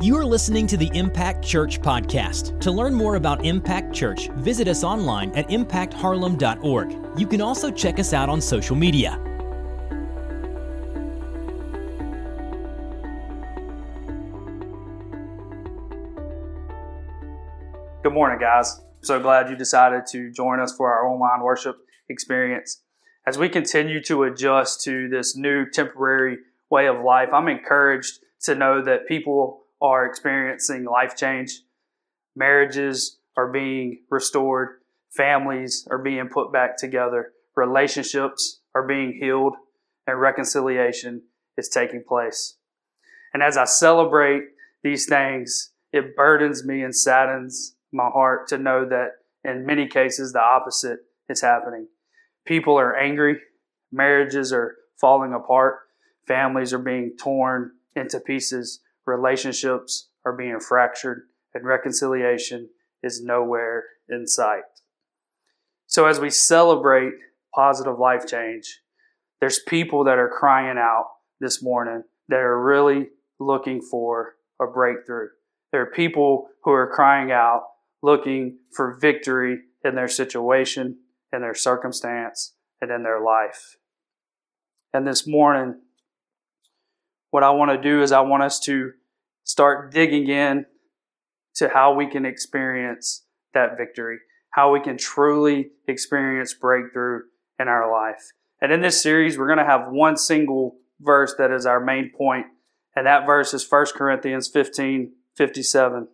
You are listening to the Impact Church podcast. To learn more about Impact Church, visit us online at impactharlem.org. You can also check us out on social media. Good morning, guys. I'm so glad you decided to join us for our online worship experience. As we continue to adjust to this new temporary way of life, I'm encouraged to know that people are experiencing life change. Marriages are being restored. Families are being put back together. Relationships are being healed. And reconciliation is taking place. And as I celebrate these things, it burdens me and saddens my heart to know that in many cases the opposite is happening. People are angry. Marriages are falling apart. Families are being torn into pieces. Relationships are being fractured, and reconciliation is nowhere in sight. So as we celebrate positive life change, there's people that are crying out this morning that are really looking for a breakthrough. There are people who are crying out, looking for victory in their situation, in their circumstance, and in their life. And this morning, what I want to do is I want us to start digging in to how we can experience that victory, how we can truly experience breakthrough in our life. And in this series, we're going to have one single verse that is our main point, and that verse is 1 Corinthians 15:57.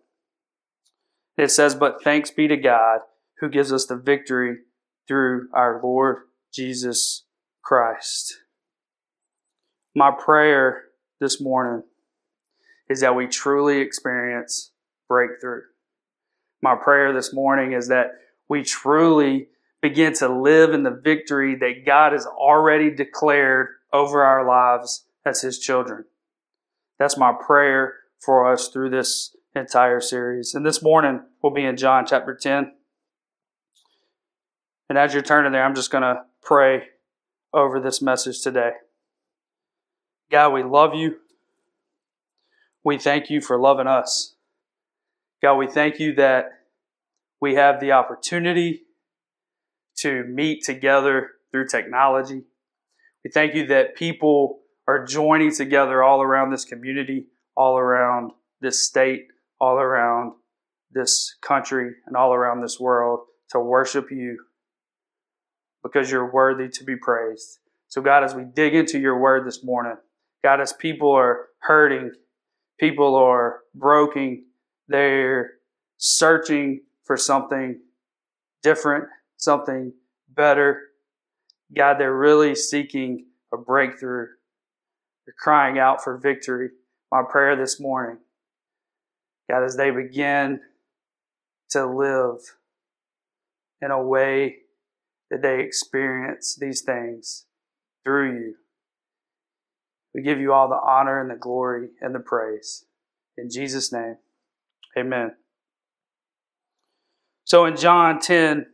It says, "But thanks be to God who gives us the victory through our Lord Jesus Christ." My prayer this morning is that we truly experience breakthrough. My prayer this morning is that we truly begin to live in the victory that God has already declared over our lives as His children. That's my prayer for us through this entire series. And this morning, we'll be in John chapter 10. And as you're turning there, I'm just going to pray over this message today. God, we love you. We thank you for loving us. God, we thank you that we have the opportunity to meet together through technology. We thank you that people are joining together all around this community, all around this state, all around this country, and all around this world to worship you because you're worthy to be praised. So God, as we dig into your word this morning, God, as people are hurting, people are broken, they're searching for something different, something better. God, they're really seeking a breakthrough. They're crying out for victory. My prayer this morning, God, as they begin to live in a way that they experience these things through you. We give you all the honor and the glory and the praise. In Jesus' name, amen. So in John 10,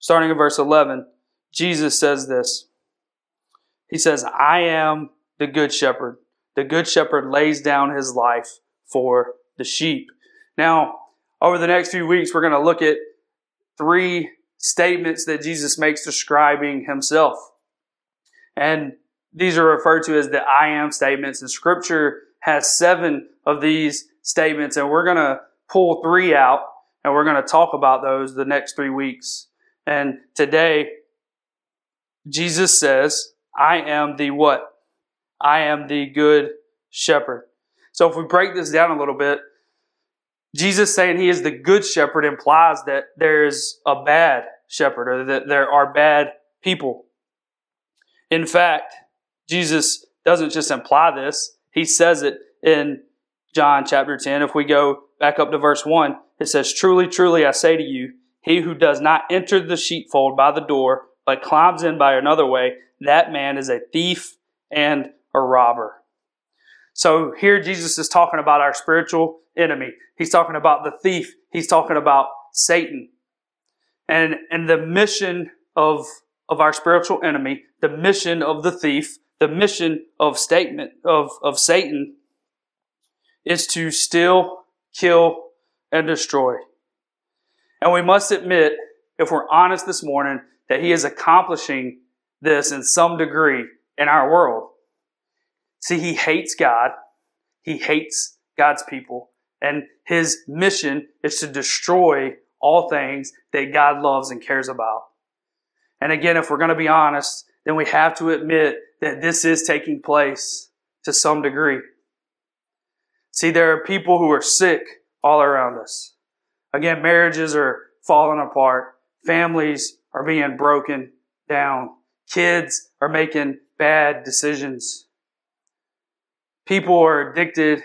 starting in verse 11, Jesus says this. He says, "I am the good shepherd. The good shepherd lays down his life for the sheep." Now, over the next few weeks, we're going to look at three statements that Jesus makes describing himself. And these are referred to as the I am statements, and Scripture has 7 of these statements, and we're going to pull 3 out, and we're going to talk about those the next 3 weeks. And today, Jesus says, "I am the what? I am the good shepherd." So if we break this down a little bit, Jesus saying He is the good shepherd implies that there is a bad shepherd, or that there are bad people. In fact, Jesus doesn't just imply this. He says it in John chapter 10. If we go back up to verse 1, it says, "Truly, truly, I say to you, he who does not enter the sheepfold by the door, but climbs in by another way, that man is a thief and a robber." So here Jesus is talking about our spiritual enemy. He's talking about the thief. He's talking about Satan. And the mission of our spiritual enemy, the mission of the thief, the mission of Satan is to steal, kill, and destroy. And we must admit, if we're honest this morning, that he is accomplishing this in some degree in our world. See, he hates God. He hates God's people. And his mission is to destroy all things that God loves and cares about. And again, if we're going to be honest, then we have to admit that this is taking place to some degree. See, there are people who are sick all around us. Again, marriages are falling apart. Families are being broken down. Kids are making bad decisions. People are addicted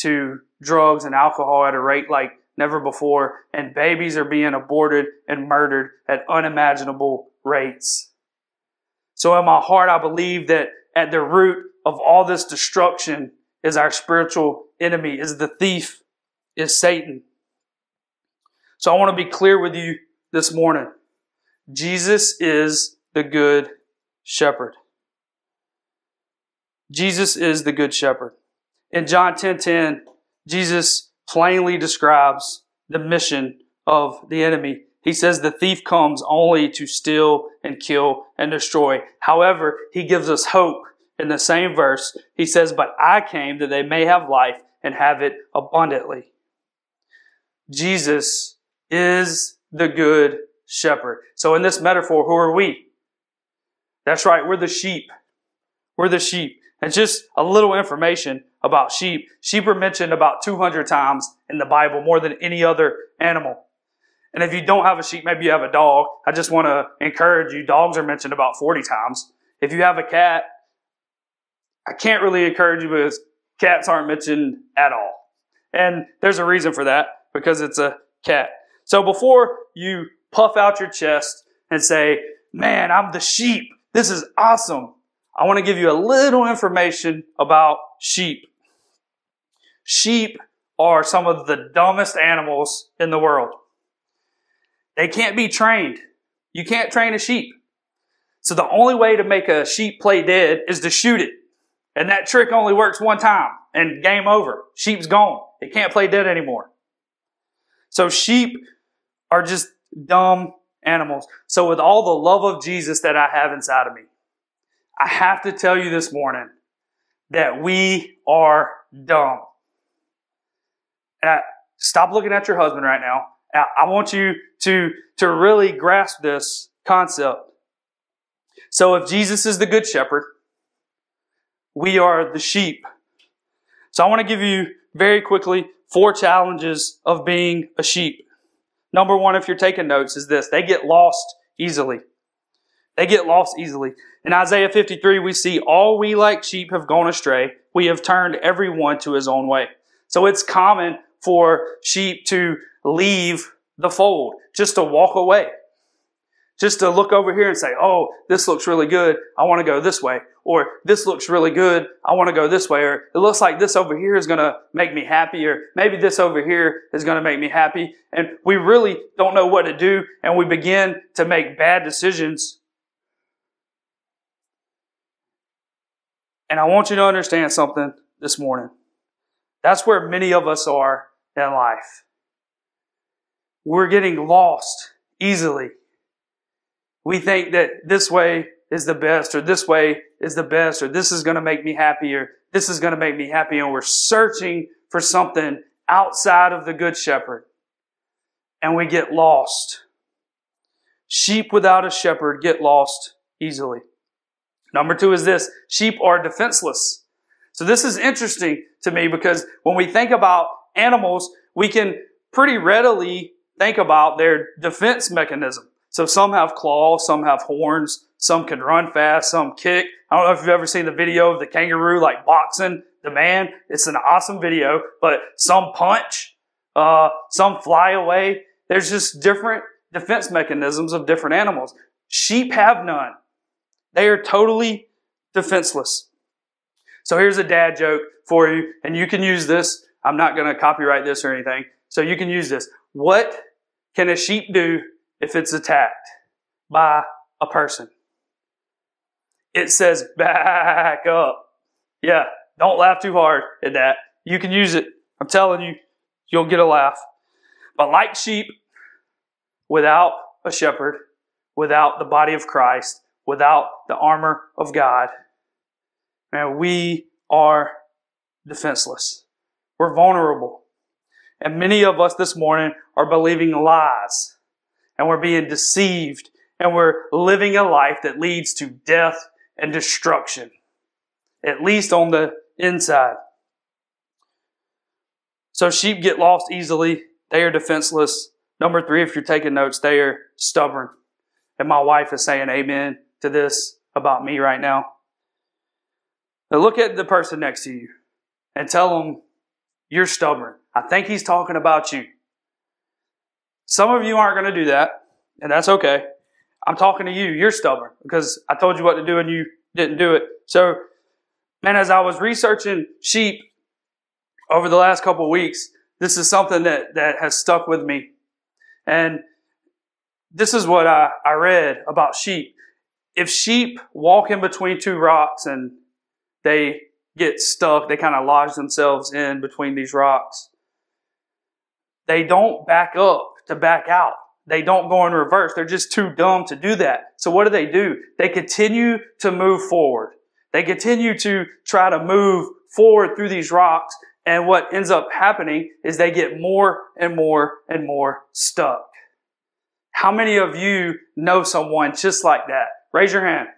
to drugs and alcohol at a rate like never before, and babies are being aborted and murdered at unimaginable rates. So in my heart, I believe that at the root of all this destruction is our spiritual enemy, is the thief, is Satan. So I want to be clear with you this morning. Jesus is the Good Shepherd. Jesus is the Good Shepherd. In John 10:10, Jesus plainly describes the mission of the enemy. He says the thief comes only to steal and kill and destroy. However, he gives us hope in the same verse. He says, "But I came that they may have life and have it abundantly." Jesus is the Good Shepherd. So in this metaphor, who are we? That's right, we're the sheep. We're the sheep. And just a little information about sheep. Sheep are mentioned about 200 times in the Bible, more than any other animal. And if you don't have a sheep, maybe you have a dog. I just want to encourage you, dogs are mentioned about 40 times. If you have a cat, I can't really encourage you because cats aren't mentioned at all. And there's a reason for that, because it's a cat. So before you puff out your chest and say, "Man, I'm the sheep. This is awesome," I want to give you a little information about sheep. Sheep are some of the dumbest animals in the world. They can't be trained. You can't train a sheep. So the only way to make a sheep play dead is to shoot it. And that trick only works one time, and game over. Sheep's gone. It can't play dead anymore. So sheep are just dumb animals. So with all the love of Jesus that I have inside of me, I have to tell you this morning that we are dumb. And stop looking at your husband right now. I want you to really grasp this concept. So if Jesus is the Good Shepherd, we are the sheep. So I want to give you very quickly 4 challenges of being a sheep. Number 1, if you're taking notes, is this: they get lost easily. They get lost easily. In Isaiah 53, we see, "All we like sheep have gone astray. We have turned everyone to his own way." So it's common for sheep to leave the fold, just to walk away. Just to look over here and say, "Oh, this looks really good. I want to go this way." Or, "This looks really good. I want to go this way." Or, "It looks like this over here is going to make me happy." Or, "Maybe this over here is going to make me happy." And we really don't know what to do, and we begin to make bad decisions. And I want you to understand something this morning. That's where many of us are in life. We're getting lost easily. We think that this way is the best, or this way is the best, or this is going to make me happy, or this is going to make me happy. And we're searching for something outside of the Good Shepherd. And we get lost. Sheep without a shepherd get lost easily. Number 2 is this: sheep are defenseless. So this is interesting to me, because when we think about animals, we can pretty readily think about their defense mechanism. So some have claws, some have horns, some can run fast, some kick. I don't know if you've ever seen the video of the kangaroo like boxing the man. It's an awesome video, but some punch, some fly away. There's just different defense mechanisms of different animals. Sheep have none. They are totally defenseless. So here's a dad joke for you, and you can use this. I'm not going to copyright this or anything, so you can use this. What can a sheep do if it's attacked by a person? It says, "Back up." Yeah, don't laugh too hard at that. You can use it. I'm telling you, you'll get a laugh. But like sheep, without a shepherd, without the body of Christ, without the armor of God, man, we are defenseless. We're vulnerable. And many of us this morning are believing lies. And we're being deceived. And we're living a life that leads to death and destruction. At least on the inside. So sheep get lost easily. They are defenseless. Number three, if you're taking notes, they are stubborn. And my wife is saying amen to this about me right now. Now look at the person next to you and tell them you're stubborn. I think he's talking about you. Some of you aren't going to do that, and that's okay. I'm talking to you. You're stubborn because I told you what to do and you didn't do it. So, man, as I was researching sheep over the last couple of weeks, this is something that has stuck with me. And this is what I read about sheep. If sheep walk in between two rocks and they get stuck, they kind of lodge themselves in between these rocks. They don't back up to back out. They don't go in reverse. They're just too dumb to do that. So what do? They continue to move forward. They continue to try to move forward through these rocks. And what ends up happening is they get more and more and more stuck. How many of you know someone just like that? Raise your hand.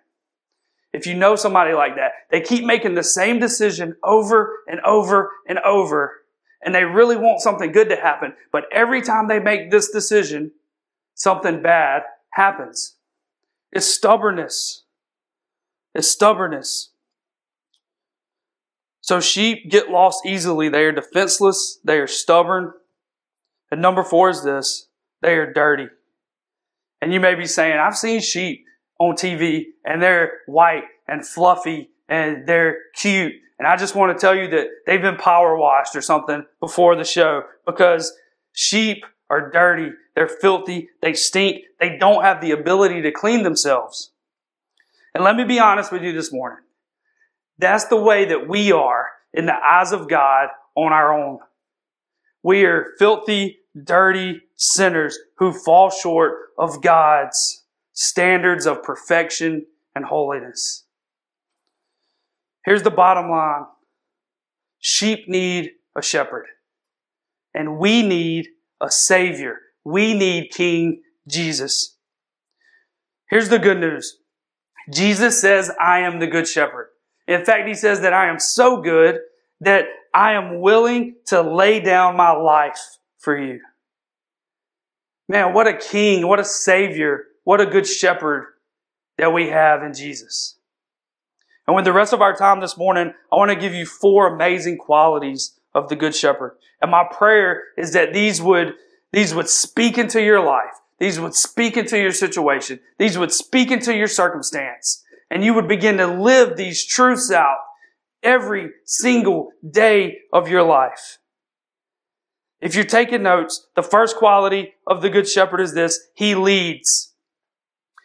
If you know somebody like that, they keep making the same decision over and over and over, and they really want something good to happen. But every time they make this decision, something bad happens. It's stubbornness. It's stubbornness. So sheep get lost easily. They are defenseless. They are stubborn. And number four is this. They are dirty. And you may be saying, I've seen sheep on TV, and they're white and fluffy and they're cute. And I just want to tell you that they've been power washed or something before the show, because sheep are dirty. They're filthy. They stink. They don't have the ability to clean themselves. And let me be honest with you this morning. That's the way that we are in the eyes of God on our own. We are filthy, dirty sinners who fall short of God's standards of perfection and holiness. Here's the bottom line. Sheep need a shepherd. And we need a Savior. We need King Jesus. Here's the good news. Jesus says, I am the Good Shepherd. In fact, He says that I am so good that I am willing to lay down my life for you. Man, what a King, what a Savior. What a good shepherd that we have in Jesus. And with the rest of our time this morning, I want to give you four amazing qualities of the Good Shepherd. And my prayer is that these would speak into your life. These would speak into your situation. These would speak into your circumstance. And you would begin to live these truths out every single day of your life. If you're taking notes, the first quality of the Good Shepherd is this. He leads.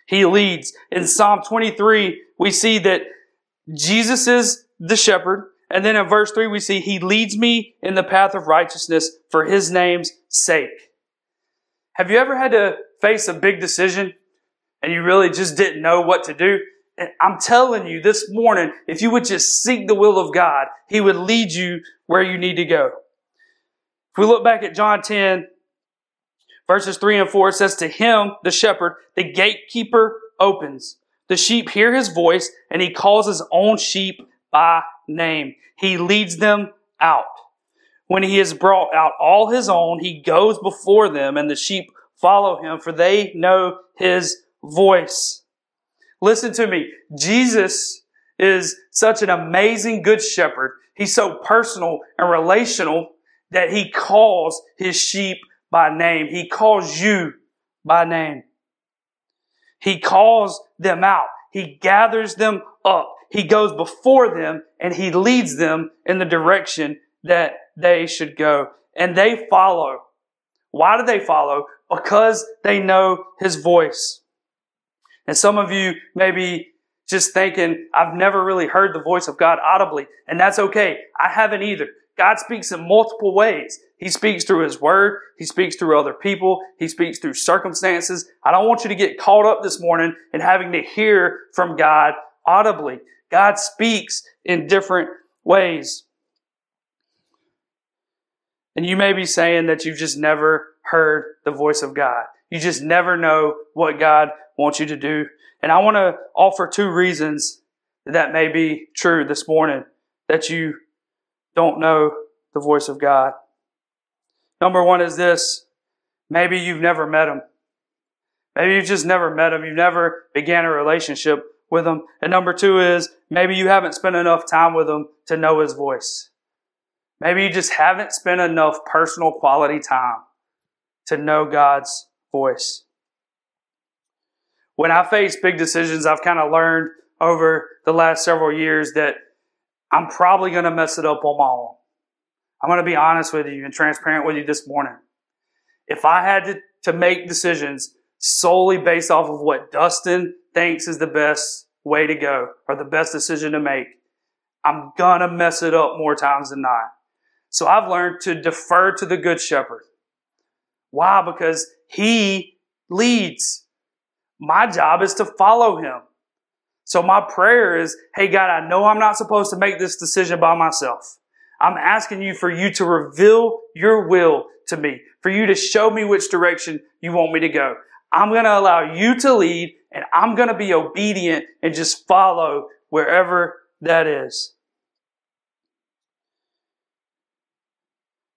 He leads. In Psalm 23, we see that Jesus is the shepherd. And then in verse 3, we see He leads me in the path of righteousness for His name's sake. Have you ever had to face a big decision and you really just didn't know what to do? And I'm telling you this morning, if you would just seek the will of God, He would lead you where you need to go. If we look back at John 10, Verses 3 and 4, it says, to Him, the shepherd, the gatekeeper opens. The sheep hear His voice, and He calls His own sheep by name. He leads them out. When He has brought out all His own, He goes before them, and the sheep follow Him, for they know His voice. Listen to me. Jesus is such an amazing good shepherd. He's so personal and relational that He calls His sheep by name. He calls you by name. He calls them out. He gathers them up. He goes before them and He leads them in the direction that they should go. And they follow. Why do they follow? Because they know His voice. And some of you may be just thinking, I've never really heard the voice of God audibly. And that's okay. I haven't either. God speaks in multiple ways. He speaks through His Word. He speaks through other people. He speaks through circumstances. I don't want you to get caught up this morning in having to hear from God audibly. God speaks in different ways. And you may be saying that you've just never heard the voice of God. You just never know what God wants you to do. And I want to offer two reasons that may be true this morning, that you don't know the voice of God. Number one is this: maybe you've never met Him. Maybe you've just never met Him. You've never began a relationship with Him. And number two is, maybe you haven't spent enough time with Him to know His voice. Maybe you just haven't spent enough personal quality time to know God's voice. When I face big decisions, I've kind of learned over the last several years that I'm probably going to mess it up on my own. I'm going to be honest with you and transparent with you this morning. If I had to make decisions solely based off of what Dustin thinks is the best way to go or the best decision to make, I'm going to mess it up more times than not. So I've learned to defer to the Good Shepherd. Why? Because He leads. My job is to follow Him. So my prayer is, hey God, I know I'm not supposed to make this decision by myself. I'm asking You for You to reveal Your will to me, for You to show me which direction You want me to go. I'm going to allow You to lead, and I'm going to be obedient and just follow wherever that is.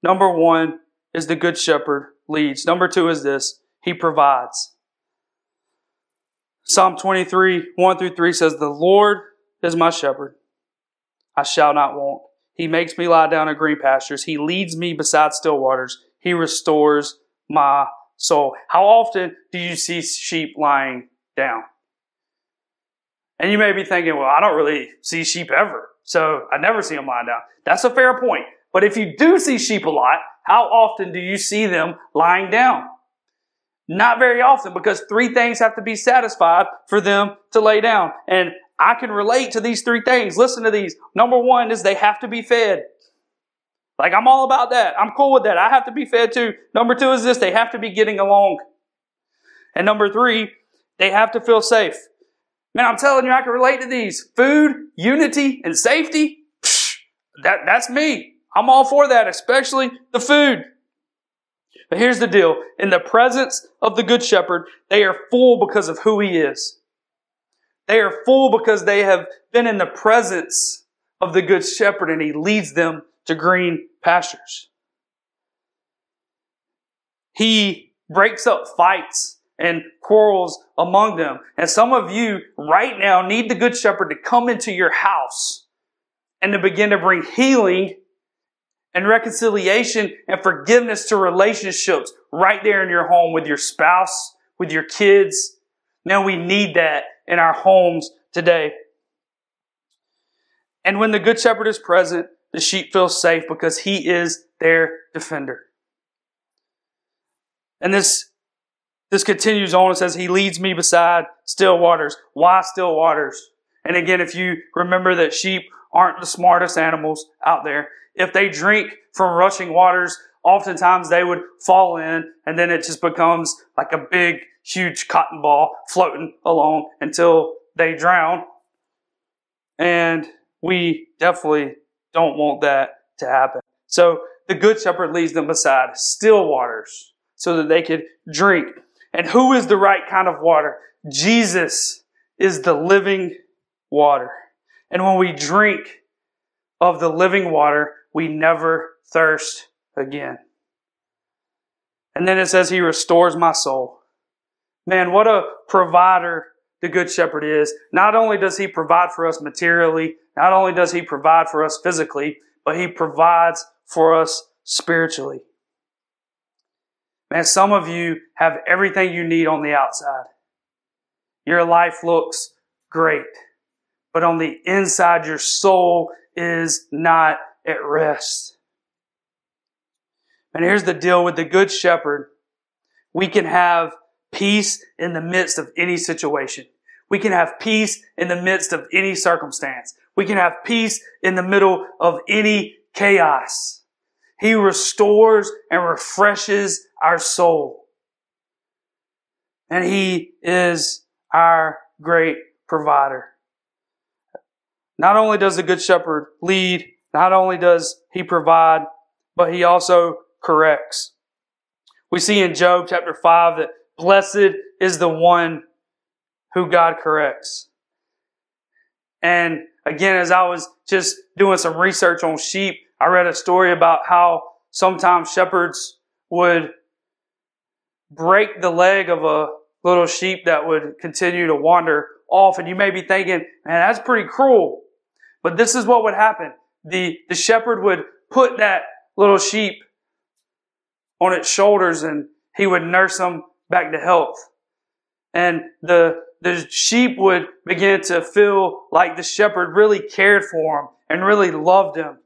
Number one is the Good Shepherd leads. Number two is this: He provides. Psalm 23, 1-3 says, "The Lord is my shepherd. I shall not want. He makes me lie down in green pastures. He leads me beside still waters. He restores my soul." How often do you see sheep lying down? And you may be thinking, well, I don't really see sheep ever, so I never see them lying down. That's a fair point. But if you do see sheep a lot, how often do you see them lying down? Not very often, because three things have to be satisfied for them to lay down. And I can relate to these three things. Listen to these. Number one is they have to be fed. Like, I'm all about that. I'm cool with that. I have to be fed too. Number two is this: they have to be getting along. And number three, they have to feel safe. Man, I'm telling you, I can relate to these. Food, unity, and safety. That's me. I'm all for that, especially the food. But here's the deal. In the presence of the Good Shepherd, they are full because of who He is. They are full because they have been in the presence of the Good Shepherd, and He leads them to green pastures. He breaks up fights and quarrels among them. And some of you right now need the Good Shepherd to come into your house and to begin to bring healing and reconciliation and forgiveness to relationships right there in your home with your spouse, with your kids. Now we need that in our homes today. And when the Good Shepherd is present, the sheep feel safe because He is their defender. And this continues on. It says, He leads me beside still waters. Why still waters? And again, if you remember that sheep aren't the smartest animals out there. If they drink from rushing waters, oftentimes they would fall in, and then it just becomes like a big, huge cotton ball floating along until they drown. And we definitely don't want that to happen. So the Good Shepherd leads them beside still waters so that they could drink. And who is the right kind of water? Jesus is the living water. And when we drink of the living water, we never thirst again. And then it says, He restores my soul. Man, what a provider the Good Shepherd is. Not only does He provide for us materially, not only does He provide for us physically, but He provides for us spiritually. Man, some of you have everything you need on the outside. Your life looks great, but on the inside, your soul is not at rest. And here's the deal with the Good Shepherd. We can have peace in the midst of any situation. We can have peace in the midst of any circumstance. We can have peace in the middle of any chaos. He restores and refreshes our soul. And He is our great provider. Not only does the Good Shepherd lead, not only does he provide, but he also corrects. We see in Job chapter 5 that blessed is the one who God corrects. And again, as I was just doing some research on sheep, I read a story about how sometimes shepherds would break the leg of a little sheep that would continue to wander off. And you may be thinking, man, that's pretty cruel. But this is what would happen. The shepherd would put that little sheep on its shoulders and he would nurse them back to health. And the sheep would begin to feel like the shepherd really cared for him and really loved him.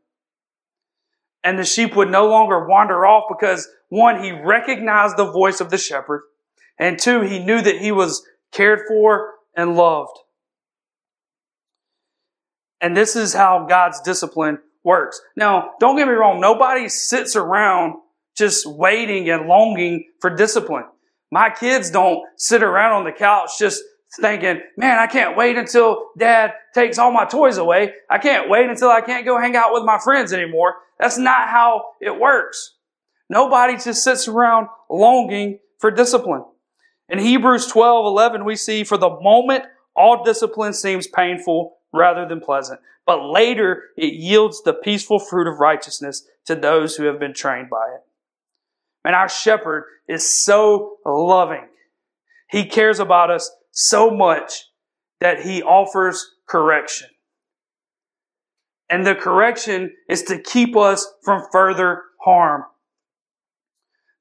And the sheep would no longer wander off because, one, he recognized the voice of the shepherd. And two, he knew that he was cared for and loved. And this is how God's discipline works. Now, don't get me wrong. Nobody sits around just waiting and longing for discipline. My kids don't sit around on the couch just thinking, man, I can't wait until Dad takes all my toys away. I can't wait until I can't go hang out with my friends anymore. That's not how it works. Nobody just sits around longing for discipline. In Hebrews 12:11, we see, for the moment, all discipline seems painful rather than pleasant, but later it yields the peaceful fruit of righteousness to those who have been trained by it. And our shepherd is so loving. He cares about us so much that he offers correction. And the correction is to keep us from further harm.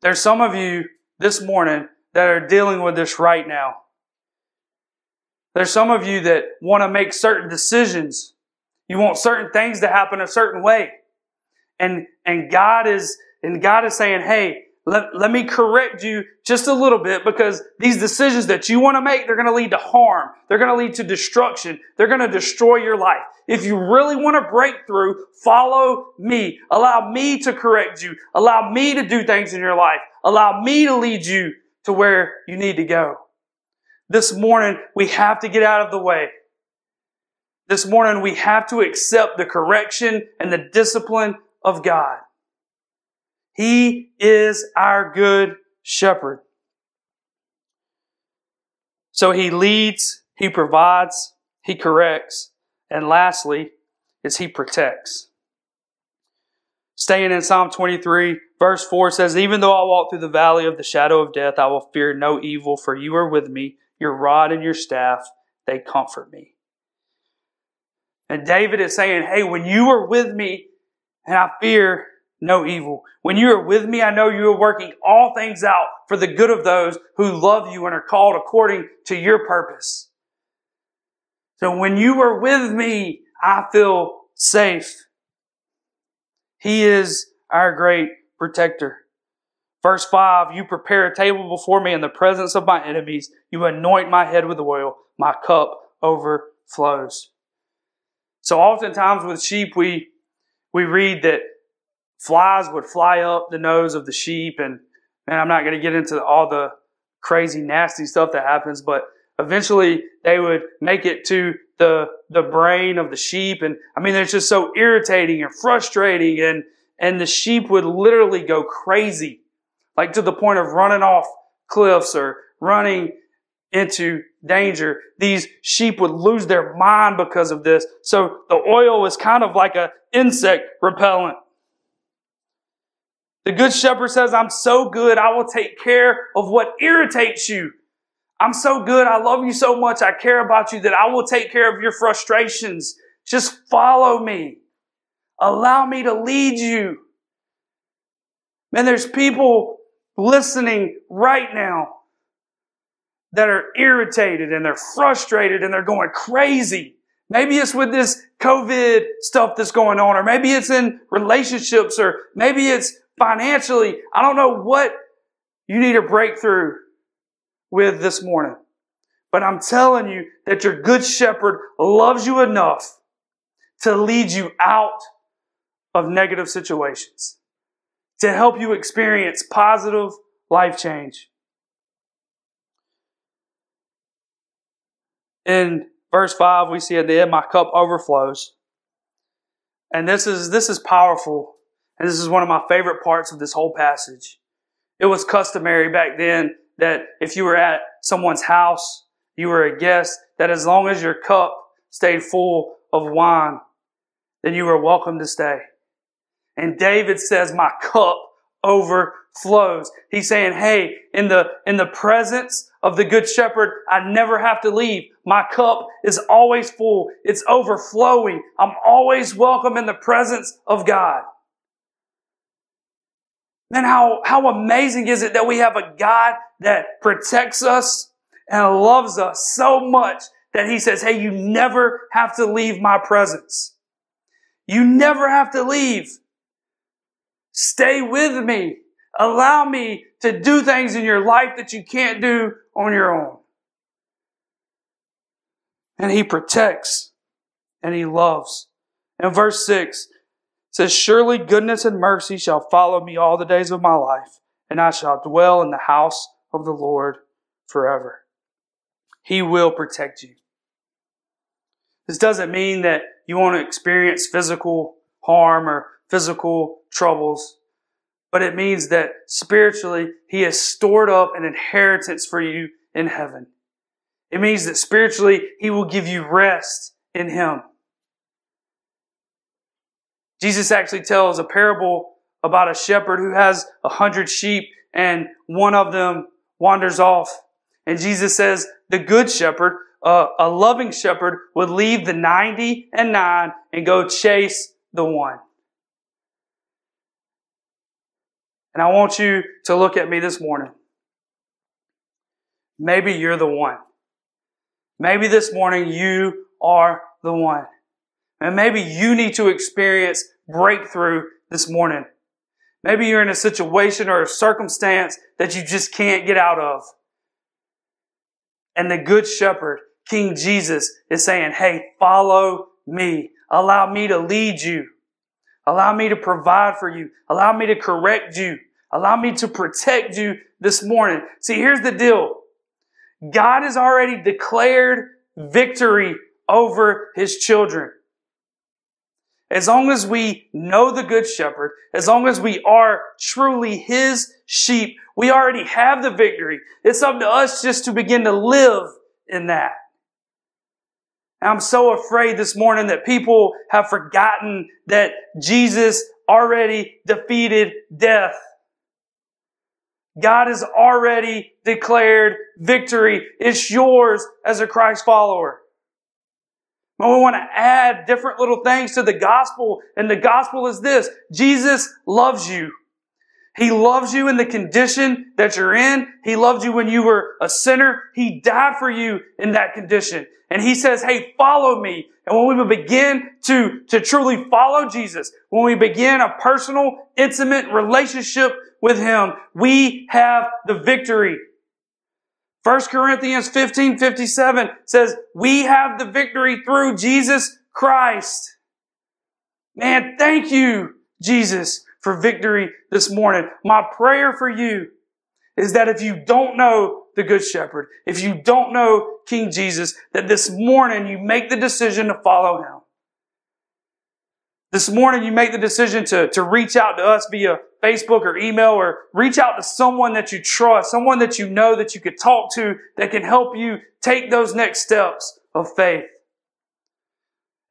There's some of you this morning that are dealing with this right now. There's some of you that want to make certain decisions. You want certain things to happen a certain way. And God is saying, hey, let me correct you just a little bit, because these decisions that you want to make, they're going to lead to harm. They're going to lead to destruction. They're going to destroy your life. If you really want a breakthrough, follow me. Allow me to correct you. Allow me to do things in your life. Allow me to lead you to where you need to go. This morning, we have to get out of the way. This morning, we have to accept the correction and the discipline of God. He is our good shepherd. So he leads, he provides, he corrects, and lastly is he protects. Staying in Psalm 23, verse 4 says, even though I walk through the valley of the shadow of death, I will fear no evil, for you are with me. Your rod and your staff, they comfort me. And David is saying, hey, when you are with me, and I fear no evil. When you are with me, I know you are working all things out for the good of those who love you and are called according to your purpose. So when you are with me, I feel safe. He is our great protector. Verse 5, you prepare a table before me in the presence of my enemies. You anoint my head with oil. My cup overflows. So oftentimes with sheep, we read that flies would fly up the nose of the sheep. And I'm not going to get into all the crazy, nasty stuff that happens, but eventually they would make it to the brain of the sheep. And I mean, it's just so irritating and frustrating. And the sheep would literally go crazy, like to the point of running off cliffs or running into danger. These sheep would lose their mind because of this. So the oil is kind of like an insect repellent. The Good Shepherd says, I'm so good, I will take care of what irritates you. I'm so good, I love you so much, I care about you that I will take care of your frustrations. Just follow me. Allow me to lead you. Man, there's people listening right now that are irritated and they're frustrated and they're going crazy. Maybe it's with this COVID stuff that's going on, or maybe it's in relationships, or maybe it's financially. I don't know what you need a breakthrough with this morning, but I'm telling you that your Good Shepherd loves you enough to lead you out of negative situations to help you experience positive life change. In verse 5, we see at the end, my cup overflows. And this is powerful. And this is one of my favorite parts of this whole passage. It was customary back then that if you were at someone's house, you were a guest, that as long as your cup stayed full of wine, then you were welcome to stay. And David says, my cup overflows. He's saying, hey, in the presence of the Good Shepherd, I never have to leave. My cup is always full. It's overflowing. I'm always welcome in the presence of God. Man, how amazing is it that we have a God that protects us and loves us so much that he says, hey, you never have to leave my presence. You never have to leave. Stay with me. Allow me to do things in your life that you can't do on your own. And he protects and he loves. And verse 6 says, surely goodness and mercy shall follow me all the days of my life, and I shall dwell in the house of the Lord forever. He will protect you. This doesn't mean that you want to experience physical harm or physical troubles, but it means that spiritually he has stored up an inheritance for you in heaven. It means that spiritually he will give you rest in him. Jesus actually tells a parable about a shepherd who has 100 sheep and one of them wanders off. And Jesus says the good shepherd, a loving shepherd, would leave the 99 and go chase the one. And I want you to look at me this morning. Maybe you're the one. Maybe this morning you are the one. And maybe you need to experience breakthrough this morning. Maybe you're in a situation or a circumstance that you just can't get out of. And the Good Shepherd, King Jesus, is saying, hey, follow me. Allow me to lead you. Allow me to provide for you. Allow me to correct you. Allow me to protect you this morning. See, here's the deal. God has already declared victory over his children. As long as we know the Good Shepherd, as long as we are truly his sheep, we already have the victory. It's up to us just to begin to live in that. I'm so afraid this morning that people have forgotten that Jesus already defeated death. God has already declared victory. It's yours as a Christ follower. But we want to add different little things to the gospel. And the gospel is this: Jesus loves you. He loves you in the condition that you're in. He loved you when you were a sinner. He died for you in that condition. And he says, hey, follow me. And when we begin to truly follow Jesus, when we begin a personal, intimate relationship with him, we have the victory. 1 Corinthians 15:57 says, we have the victory through Jesus Christ. Man, thank you, Jesus, for victory this morning. My prayer for you is that if you don't know the Good Shepherd, if you don't know King Jesus, that this morning you make the decision to follow him. This morning you make the decision to reach out to us via Facebook or email, or reach out to someone that you trust, someone that you know that you could talk to that can help you take those next steps of faith.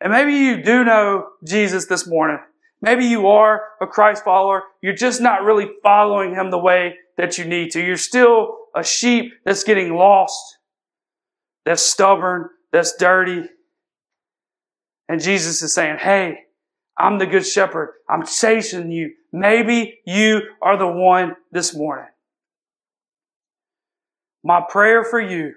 And maybe you do know Jesus this morning. Maybe you are a Christ follower. You're just not really following him the way that you need to. You're still a sheep that's getting lost, that's stubborn, that's dirty. And Jesus is saying, hey, I'm the Good Shepherd. I'm chasing you. Maybe you are the one this morning. My prayer for you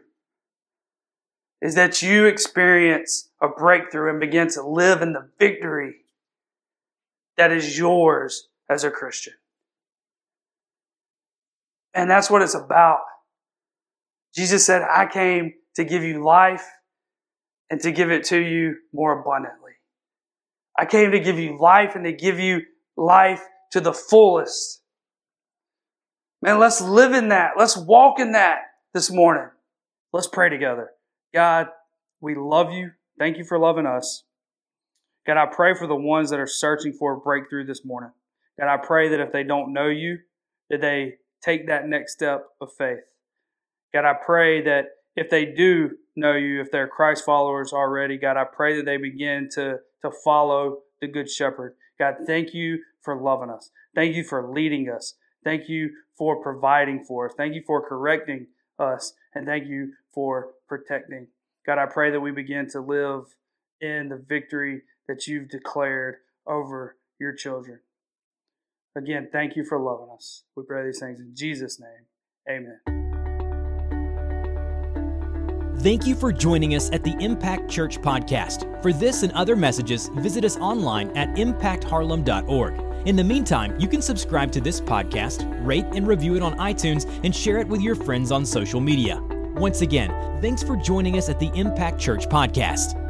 is that you experience a breakthrough and begin to live in the victory that is yours as a Christian. And that's what it's about. Jesus said, I came to give you life and to give it to you more abundantly. I came to give you life and to give you life to the fullest. Man, let's live in that. Let's walk in that this morning. Let's pray together. God, we love you. Thank you for loving us. God, I pray for the ones that are searching for a breakthrough this morning. God, I pray that if they don't know you, that they take that next step of faith. God, I pray that if they do know you, if they're Christ followers already, God, I pray that they begin to follow the Good Shepherd. God, thank you for loving us. Thank you for leading us. Thank you for providing for us. Thank you for correcting us. And thank you for protecting. God, I pray that we begin to live in the victory that you've declared over your children. Again, thank you for loving us. We pray these things in Jesus' name. Amen. Thank you for joining us at the Impact Church Podcast. For this and other messages, visit us online at impactharlem.org. In the meantime, you can subscribe to this podcast, rate and review it on iTunes, and share it with your friends on social media. Once again, thanks for joining us at the Impact Church Podcast.